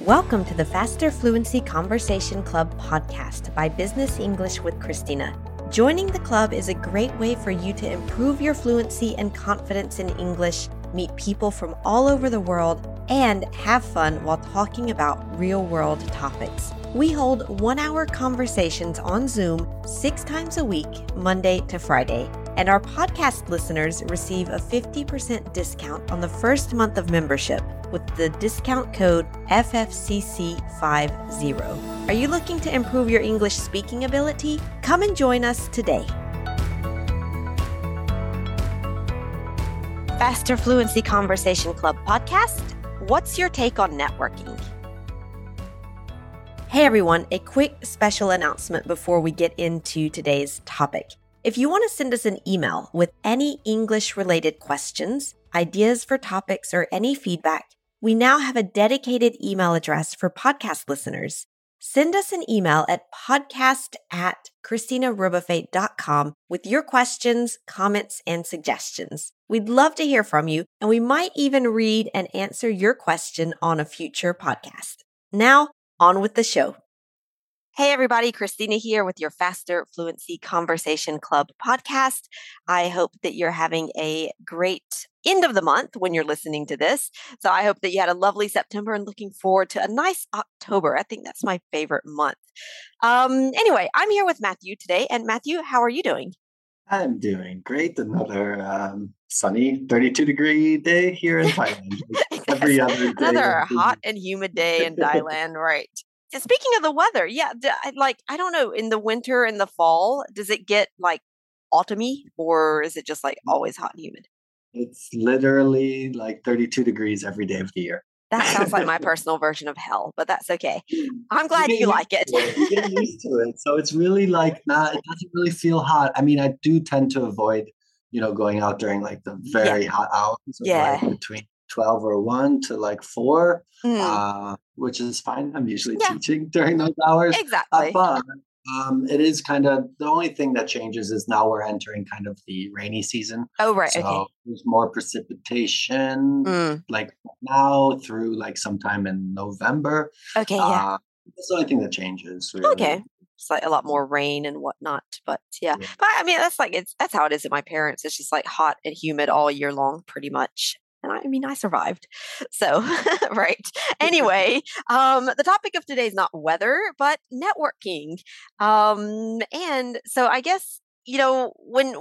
Welcome to the Faster Fluency Conversation Club podcast by Business English with Christina. Joining the club is a great way for you to improve your fluency and confidence in English, meet people from all over the world, and have fun while talking about real-world topics. We hold one-hour conversations on Zoom 6 times a week, Monday to Friday, and our podcast listeners receive a 50% discount on the first month of membership with the discount code FFCC50. Are you looking to improve your English speaking ability? Come and join us today. Faster Fluency Conversation Club podcast. What's your take on networking? Hey everyone, a quick special announcement before we get into today's topic. If you want to send us an email with any English-related questions, ideas for topics, or any feedback, we now have a dedicated email address for podcast listeners. Send us an email at podcast@christinarubafate.com with your questions, comments, and suggestions. We'd love to hear from you, and we might even read and answer your question on a future podcast. Now, on with the show. Hey everybody, Christina here with your Faster Fluency Conversation Club podcast. I hope that you're having a great end of the month when you're listening to this. So I hope that you had a lovely September and looking forward to a nice October. I think that's my favorite month. Anyway, I'm here with Matthew today. And Matthew, how are you doing? I'm doing great. Another sunny 32-degree day here in Thailand. Every other day. Another hot and humid day in Thailand, right? Speaking of the weather, I don't know, in the winter and the fall, does it get like autumny or is it just like always hot and humid? It's literally like 32 degrees every day of the year. That sounds like my personal version of hell, but that's okay. I'm glad you like it. You get used to it. So it's really like it doesn't really feel hot. I mean, I do tend to avoid, going out during like the very hot hours. Like between 12 or 1 to like 4, which is fine. I'm usually teaching during those hours. Exactly. But it is kind of the only thing that changes is now we're entering kind of the rainy season. Oh, right. So there's more precipitation like now through like sometime in November. Okay. Yeah. That's the only thing that changes. Really. Okay. It's like a lot more rain and whatnot. But yeah. But I mean, that's how it is at my parents. It's just like hot and humid all year long, pretty much. I mean, I survived. So, right. Anyway, the topic of today is not weather, but networking. And so I guess, when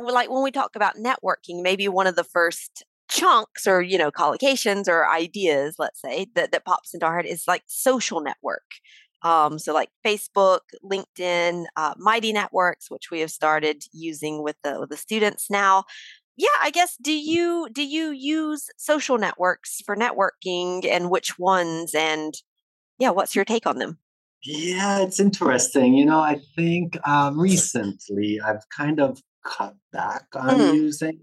we talk about networking, maybe one of the first chunks or, collocations or ideas, let's say, that pops into our head is like social network. So like Facebook, LinkedIn, Mighty Networks, which we have started using with the students now. Yeah, I guess, do you use social networks for networking and which ones? And what's your take on them? Yeah, it's interesting. I think recently I've kind of cut back on using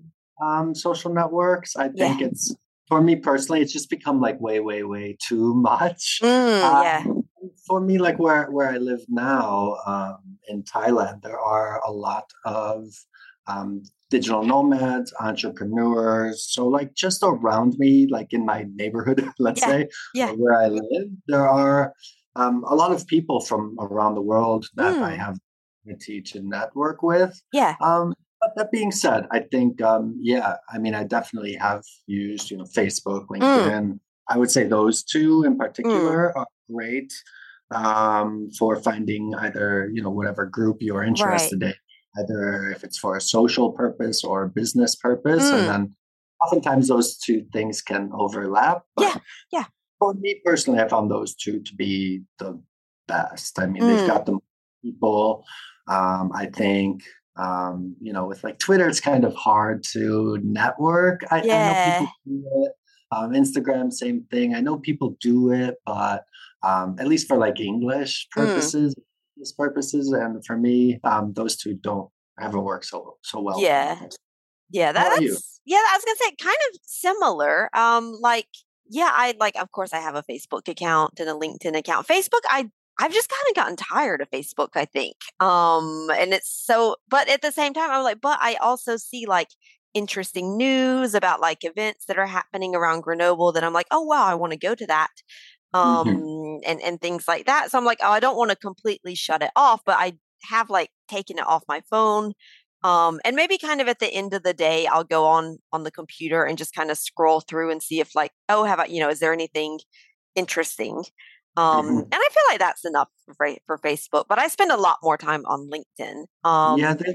social networks. I think it's, for me personally, it's just become like way, way, way too much. For me, like where I live now in Thailand, there are a lot of digital nomads, entrepreneurs. So like just around me, like in my neighborhood, let's say, where I live, there are a lot of people from around the world that I have the opportunity to network with. Yeah. But that being said, I think, I mean, I definitely have used, Facebook, LinkedIn. I would say those two in particular are great for finding either, whatever group you're interested in. Either if it's for a social purpose or a business purpose. And then oftentimes those two things can overlap. But for me personally, I found those two to be the best. I mean, they've got the people. I think, with like Twitter, it's kind of hard to network. I know people do it. Instagram, same thing. I know people do it, but at least for like English purposes, purposes, and for me, those two haven't worked so well. Yeah, I was gonna say kind of similar. I like, of course, I have a Facebook account and a LinkedIn account. Facebook, I've just kind of gotten tired of Facebook, I think. And it's so, but at the same time, I'm like, but I also see like interesting news about like events that are happening around Grenoble that I'm like, oh, wow, I want to go to that. And things like that. So I'm like, oh, I don't want to completely shut it off, but I have like taken it off my phone. And maybe kind of at the end of the day, I'll go on the computer and just kind of scroll through and see if like, oh, have I, you know, is there anything interesting? And I feel like that's enough for Facebook, but I spend a lot more time on LinkedIn.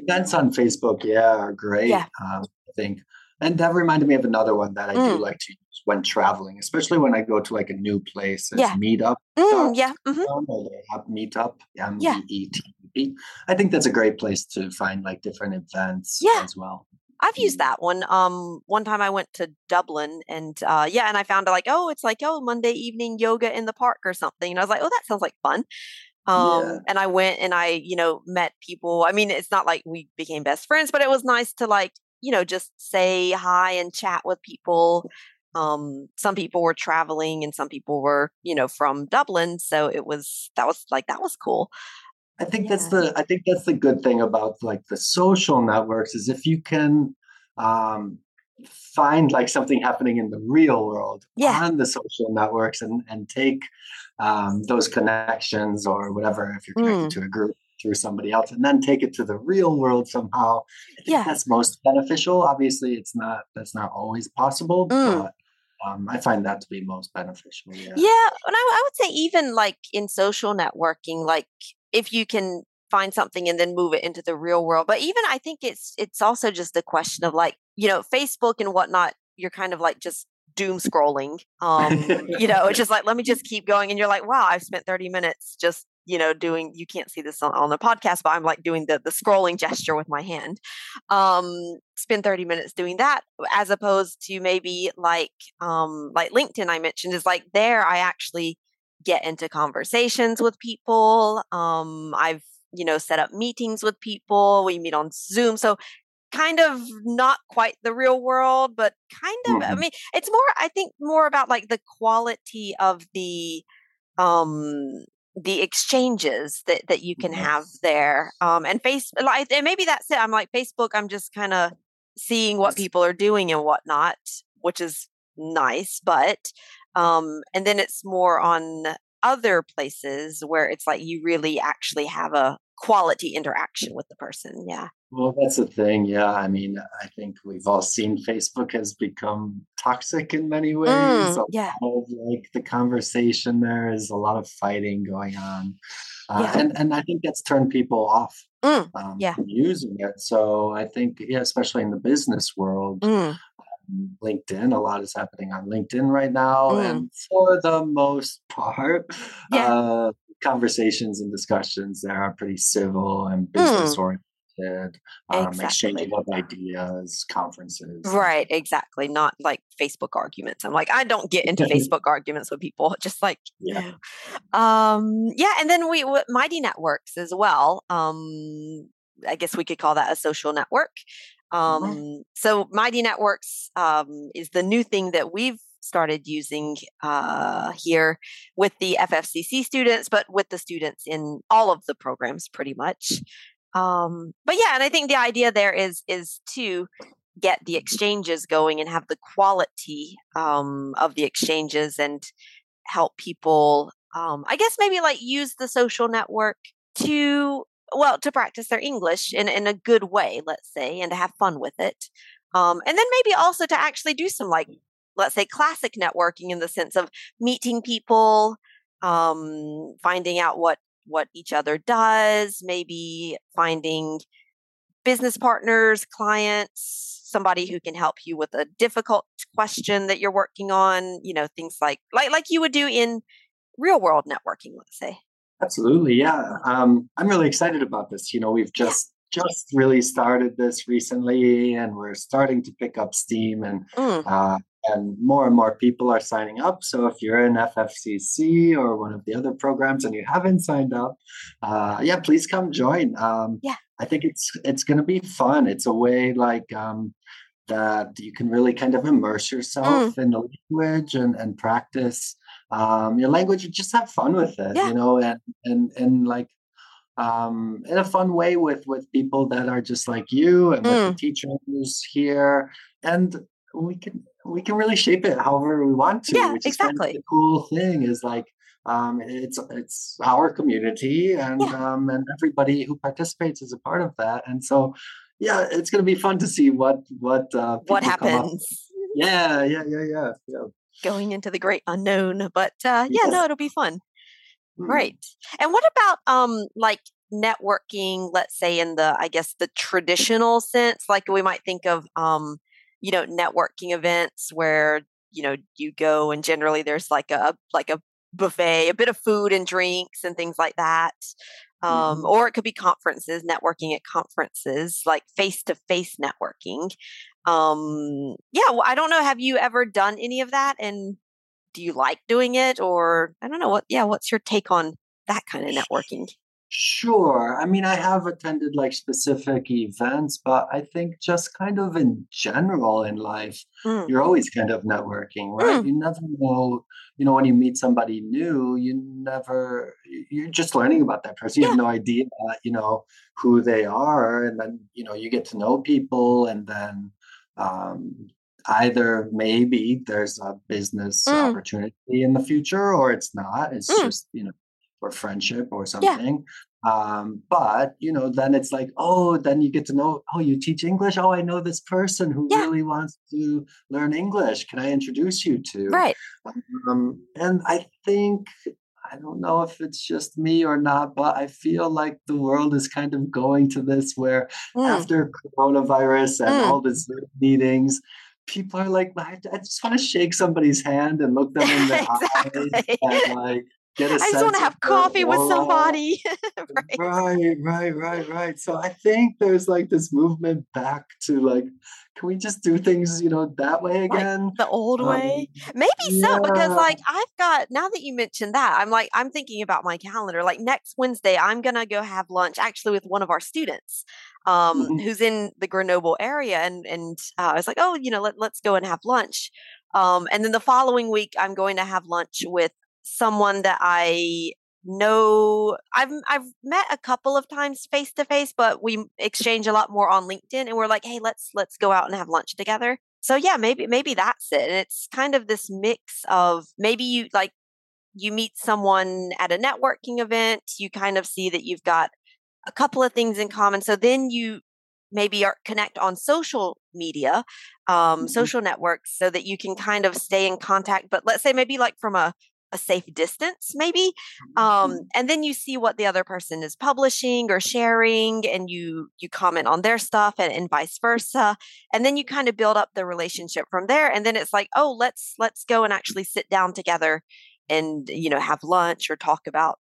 That's on Facebook. Yeah. Great. Yeah. I think. And that reminded me of another one that I do like to use when traveling, especially when I go to like a new place. It's Meetup. Meetup. M-E-E-T-U-P. I think that's a great place to find like different events as well. I've used that one. One time I went to Dublin and I found like, Monday evening yoga in the park or something. And I was like, oh, that sounds like fun. And I went and I, met people. I mean, it's not like we became best friends, but it was nice to like, just say hi and chat with people. Some people were traveling and some people were, from Dublin. So that was cool. I think that's the good thing about like the social networks is if you can find like something happening in the real world on the social networks and take those connections or whatever, if you're connected to a group through somebody else and then take it to the real world somehow. I think that's most beneficial. Obviously that's not always possible, but I find that to be most beneficial. Yeah. And I would say even like in social networking, like if you can find something and then move it into the real world, but even I think it's also just a question of like, Facebook and whatnot, you're kind of like just doom scrolling, it's just like, let me just keep going. And you're like, wow, I've spent 30 minutes just doing, you can't see this on the podcast, but I'm like doing the scrolling gesture with my hand, spend 30 minutes doing that as opposed to maybe like LinkedIn I mentioned is like there, I actually get into conversations with people. I've, set up meetings with people. We meet on Zoom. So kind of not quite the real world, but kind of, I mean, it's more, I think more about like the quality of the exchanges that you can have there. And Facebook, like, and maybe that's it. I'm like Facebook, I'm just kind of seeing what people are doing and whatnot, which is nice. But, and then it's more on other places where it's like, you really actually have a quality interaction with the person. Yeah. Well, that's the thing. Yeah. I mean, I think we've all seen Facebook has become toxic in many ways. Lot of, like the conversation there is a lot of fighting going on. And I think that's turned people off from using it. So I think, especially in the business world, LinkedIn, a lot is happening on LinkedIn right now. And for the most part, conversations and discussions there are pretty civil and business oriented. Exchanging of ideas, conferences. Right, exactly. Not like Facebook arguments. I'm like, I don't get into Facebook arguments with people. Just like, and then we Mighty Networks as well. I guess we could call that a social network. So Mighty Networks is the new thing that we've started using here with the FFCC students, but with the students in all of the programs pretty much. And I think the idea there is to get the exchanges going and have the quality of the exchanges and help people, I guess maybe like use the social network to practice their English in a good way, let's say, and to have fun with it. And then maybe also to actually do some like, let's say classic networking in the sense of meeting people, finding out what each other does, maybe finding business partners, clients, somebody who can help you with a difficult question that you're working on, things like you would do in real world networking, let's say. Absolutely. Yeah. I'm really excited about this. We've just really started this recently and we're starting to pick up steam and more people are signing up. So if you're in FFCC or one of the other programs and you haven't signed up, please come join. I think it's going to be fun. It's a way that you can really kind of immerse yourself in the language and practice your language and just have fun with it, and like in a fun way with people that are just like you and with the teachers here. And we can really shape it however we want to. Yeah, which is exactly. The cool thing is like, it's our community and everybody who participates is a part of that. And so, yeah, it's going to be fun to see what happens. Yeah. Going into the great unknown, but it'll be fun. Right. And what about like networking, let's say in the, I guess, the traditional sense, like we might think of, networking events where, you go and generally there's like a buffet, a bit of food and drinks and things like that. Or it could be conferences, networking at conferences, like face-to-face networking. Well, I don't know. Have you ever done any of that? And do you like doing it? Or I don't know. What's your take on that kind of networking? Sure. I mean, I have attended like specific events, but I think just kind of in general in life, you're always kind of networking, right? You never know, when you meet somebody new, you're just learning about that person. You have no idea, who they are. And then, you get to know people and then, either maybe there's a business opportunity in the future or it's not. It's just, or friendship or something. Yeah. But, then it's like, then you get to know, you teach English. I know this person who really wants to learn English. Can I introduce you to? Right. And I think, I don't know if it's just me or not, but I feel like the world is kind of going to this where after coronavirus and all the Zoom meetings, people are like, I just want to shake somebody's hand and look them in the eyes and get a I just want to have coffee with somebody. Right. So I think there's like this movement back to like, can we just do things, that way again? Like the old way? Maybe so, because I've got, now that you mentioned that, I'm thinking about my calendar. Like next Wednesday, I'm going to go have lunch actually with one of our students who's in the Grenoble area. And I was like, let's go and have lunch. And then the following week, I'm going to have lunch with someone that I know I've met a couple of times face to face, but we exchange a lot more on LinkedIn and we're like, hey, let's go out and have lunch together. So maybe that's it. And it's kind of this mix of maybe you meet someone at a networking event, you kind of see that you've got a couple of things in common. So then you maybe connect on social media, social networks so that you can kind of stay in contact. But let's say maybe like from a safe distance maybe. And then you see what the other person is publishing or sharing and you comment on their stuff and vice versa. And then you kind of build up the relationship from there. And then it's like, let's go and actually sit down together and, have lunch or talk about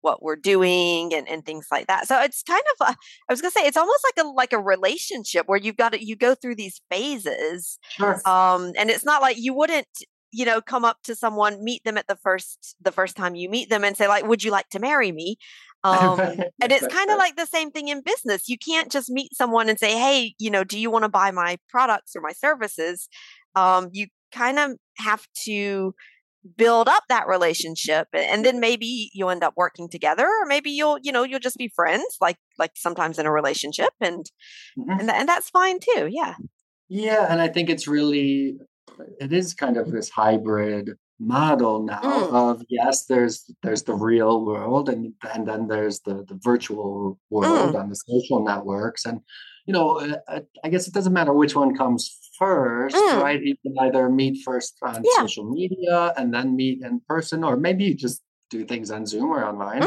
what we're doing and things like that. So it's kind of, I was going to say, it's almost like a relationship where you go through these phases. Sure. And it's not like you wouldn't, come up to someone, meet them at the first time you meet them and say like, would you like to marry me? And it's kind of like the same thing in business. You can't just meet someone and say, hey, do you want to buy my products or my services? You kind of have to build up that relationship and then maybe you'll end up working together or maybe you'll just be friends like sometimes in a relationship and that's fine too. Yeah. Yeah. And I think it is kind of this hybrid model now of yes, there's the real world and then there's the virtual world on the social networks. And, I guess it doesn't matter which one comes first, right? You can either meet first on social media and then meet in person, or maybe you just do things on Zoom or online.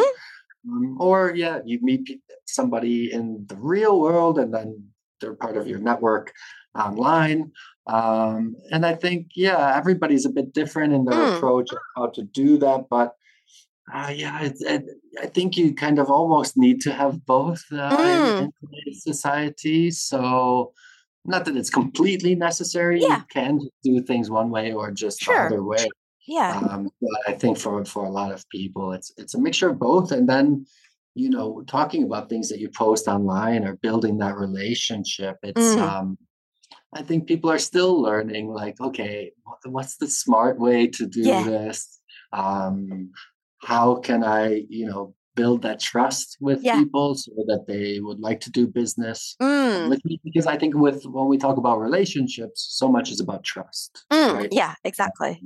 Or you meet somebody in the real world and then they're part of your network online. And I think, everybody's a bit different in their approach of how to do that. But I think you kind of almost need to have both in today's society. So not that it's completely necessary. Yeah. You can do things one way or just the other way. Yeah. But I think for a lot of people, it's a mixture of both. And then, talking about things that you post online or building that relationship, it's... I think people are still learning, like, okay, what's the smart way to do this? How can I, build that trust with people so that they would like to do business. Mm. Because I think when we talk about relationships, so much is about trust. Mm. Right? Yeah, exactly.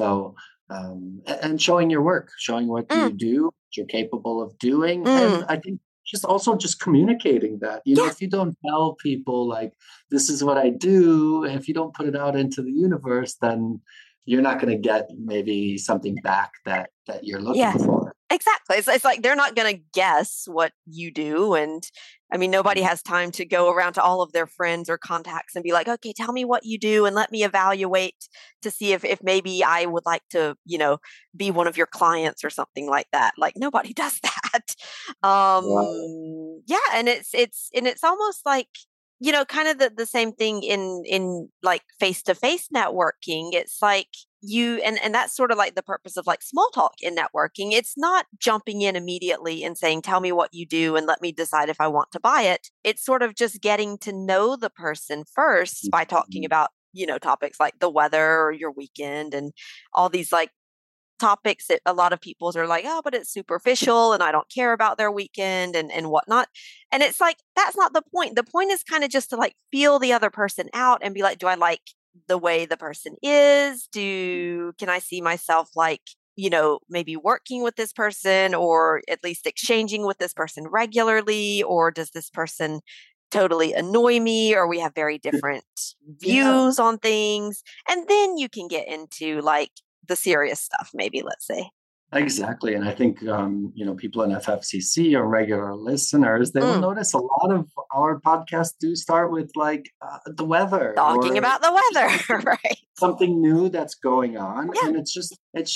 And showing your work, showing what you do, what you're capable of doing. Mm. And I think just communicating that, you know, if you don't tell people like, this is what I do, if you don't put it out into the universe, then you're not going to get maybe something back that you're looking for. Exactly. It's like they're not going to guess what you do. And I mean, nobody has time to go around to all of their friends or contacts and be like, okay, tell me what you do and let me evaluate to see if maybe I would like to, be one of your clients or something like that. Like nobody does that. And it's almost like, kind of the same thing in like face-to-face networking. It's like you, and that's sort of like the purpose of like small talk in networking. It's not jumping in immediately and saying, tell me what you do and let me decide if I want to buy it. It's sort of just getting to know the person first by talking about, topics like the weather or your weekend and all these like topics that a lot of people are like, oh, but it's superficial and I don't care about their weekend and whatnot. And it's like, that's not the point. The point is kind of just to like feel the other person out and be like, do I like the way the person is? Can I see myself like, maybe working with this person or at least exchanging with this person regularly? Or does this person totally annoy me, or we have very different views on things? And then you can get into like the serious stuff, maybe, let's say. Exactly. And I think, people in FFCC or regular listeners, they will notice a lot of our podcasts do start with like the weather. Talking about the weather, right? Something new that's going on. Yeah. And it's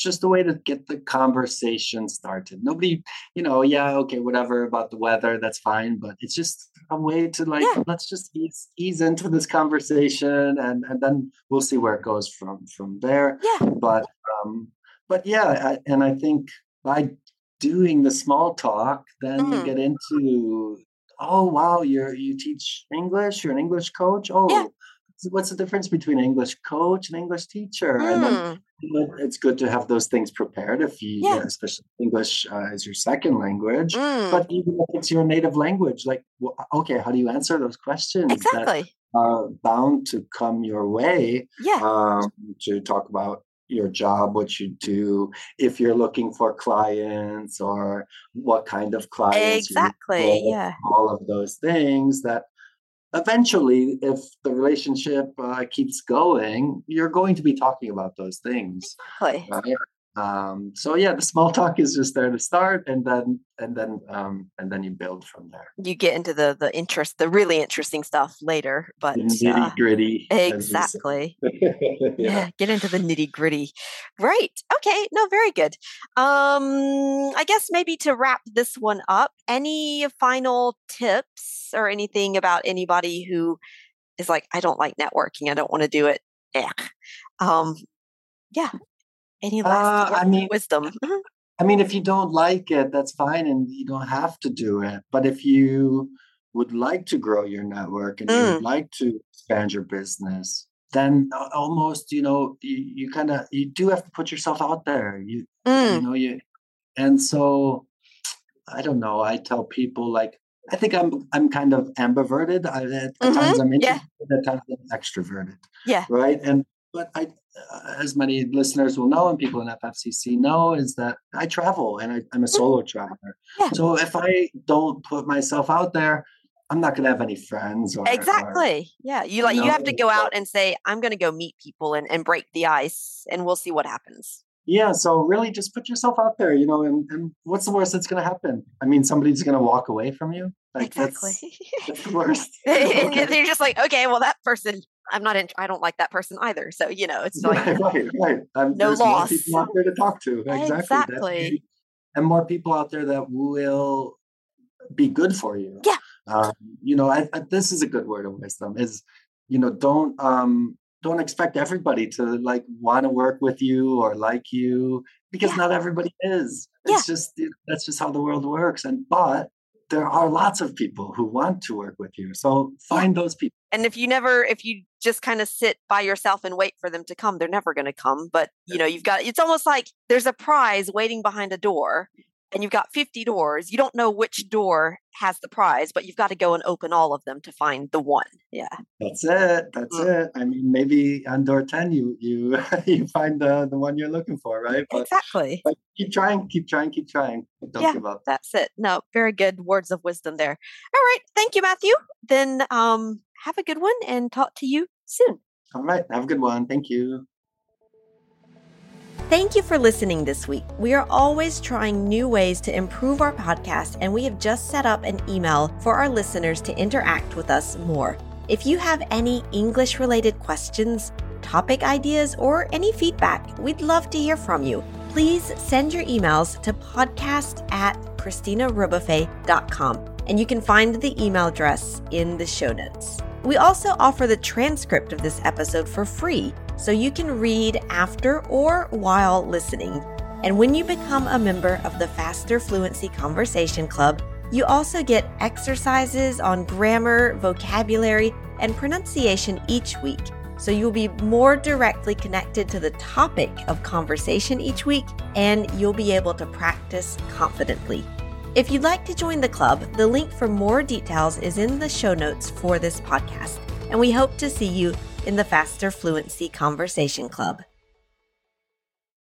just a way to get the conversation started. Nobody, okay, whatever about the weather, that's fine. But it's just a way to like, let's just ease into this conversation and then we'll see where it goes from there. Yeah. But I think by doing the small talk, then you get into, oh, wow, you teach English, you're an English coach. Oh, what's the difference between an English coach and English teacher? And then it's good to have those things prepared if you, especially English is your second language. But even if it's your native language, like, well, okay, how do you answer those questions? Exactly. That are bound to come your way to talk about your job, what you do, if you're looking for clients or what kind of clients. Exactly. All of those things that eventually, if the relationship keeps going, you're going to be talking about those things. Exactly. Right? The small talk is just there to start, and then you build from there. You get into the interest, the really interesting stuff later, but nitty gritty. Exactly. Get into the nitty gritty. Right. Okay. No, very good. I guess maybe to wrap this one up, any final tips or anything about anybody who is like, I don't like networking. I don't want to do it. Any last wisdom? I mean, if you don't like it, that's fine, and you don't have to do it. But if you would like to grow your network and you would like to expand your business, then almost, you kind of, you do have to put yourself out there. And so, I don't know. I tell people like, I think I'm kind of ambiverted. At times I'm introverted, at times I'm extroverted. Yeah. Right. But I, as many listeners will know and people in FFCC know, is that I travel and I'm a solo traveler. Yeah. So if I don't put myself out there, I'm not going to have any friends. You have to go out and say, I'm going to go meet people and break the ice and we'll see what happens. Yeah. So really just put yourself out there, and what's the worst that's going to happen? I mean, somebody's going to walk away from you. Like, exactly. That's the worst. Okay. They're just like, okay, well, that person, I don't like that person either. So, it's like right. No loss. More people out there to talk to. Exactly. And more people out there that will be good for you. Yeah. This is a good word of wisdom is, don't expect everybody to like want to work with you or like you because not everybody is. It's just, that's just how the world works. But there are lots of people who want to work with you. So find those people. And if you just kind of sit by yourself and wait for them to come, they're never going to come. But, it's almost like there's a prize waiting behind a door. and you've got 50 doors, you don't know which door has the prize, but you've got to go and open all of them to find the one. Yeah. That's it. That's it. I mean, maybe on door 10, you find the one you're looking for, right? But, exactly. But keep trying. Don't give up. That's it. No, very good words of wisdom there. All right. Thank you, Matthew. Then have a good one and talk to you soon. All right. Have a good one. Thank you. Thank you for listening this week. We are always trying new ways to improve our podcast, and we have just set up an email for our listeners to interact with us more. If you have any English-related questions, topic ideas, or any feedback, we'd love to hear from you. Please send your emails to podcast@christinaribbuffet.com, and you can find the email address in the show notes. We also offer the transcript of this episode for free, so you can read after or while listening. And when you become a member of the Faster Fluency Conversation Club, you also get exercises on grammar, vocabulary, and pronunciation each week. So you'll be more directly connected to the topic of conversation each week, and you'll be able to practice confidently. If you'd like to join the club, the link for more details is in the show notes for this podcast. And we hope to see you in the Faster Fluency Conversation Club.